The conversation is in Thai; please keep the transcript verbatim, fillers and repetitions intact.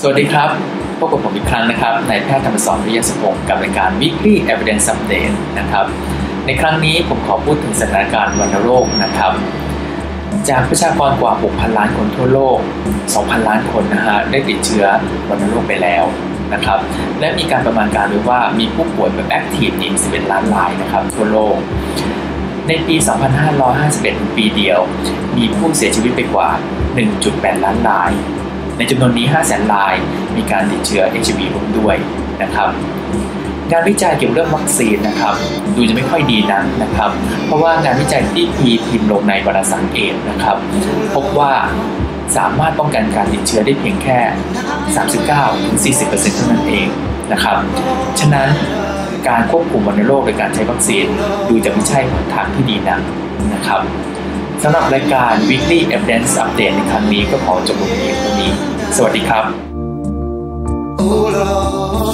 สวัสดีครับพบกับผมอีกครั้งนะครับนายแพทย์ธรรมสรวิทยาสุพงศ์กับรายการ Weekly Evidence Update นะครับในครั้งนี้ผมขอพูดถึงสถานการณ์วัณโรคนะครับจากประชากรกว่า หกพัน ล้านคนทั่วโลก สองพัน ล้านคนนะฮะได้ติดเชื้อวัณโรคไปแล้วนะครับและมีการประมาณการด้วยว่ามีผู้ป่วยแบบ Active อีก สิบเอ็ด ล้านรายนะครับทั่วโลกในปี สองพันห้าร้อยห้าสิบเอ็ด ปีเดียวมีผู้เสียชีวิตไปกว่า หนึ่งจุดแปด ล้านรายในจำนวนนี้ ห้าแสน รายมีการติดเชื้อ เอช ไอ วี ร่วมด้วยนะครับงานวิจัยเกี่ยวกับเรื่องวัคซีนนะครับดูจะไม่ค่อยดีนักนะครับเพราะว่างานวิจัยที่พีพิมพ์ลงในวารสารเอกนะครับพบว่าสามารถป้องกันการติดเชื้อได้เพียงแค่ สามสิบเก้าถึงสี่สิบเปอร์เซ็นต์ เท่านั้นเองนะครับฉะนั้นการควบคุมวัณโรคโดยการใช้วัคซีนดูจะไม่ใช่หนทางที่ดีนักนะครับสำหรับรายการ Weekly Evidence Update ในครั้งนี้ก็ขอจบลงเพียงเท่านี้สวัสดีครับ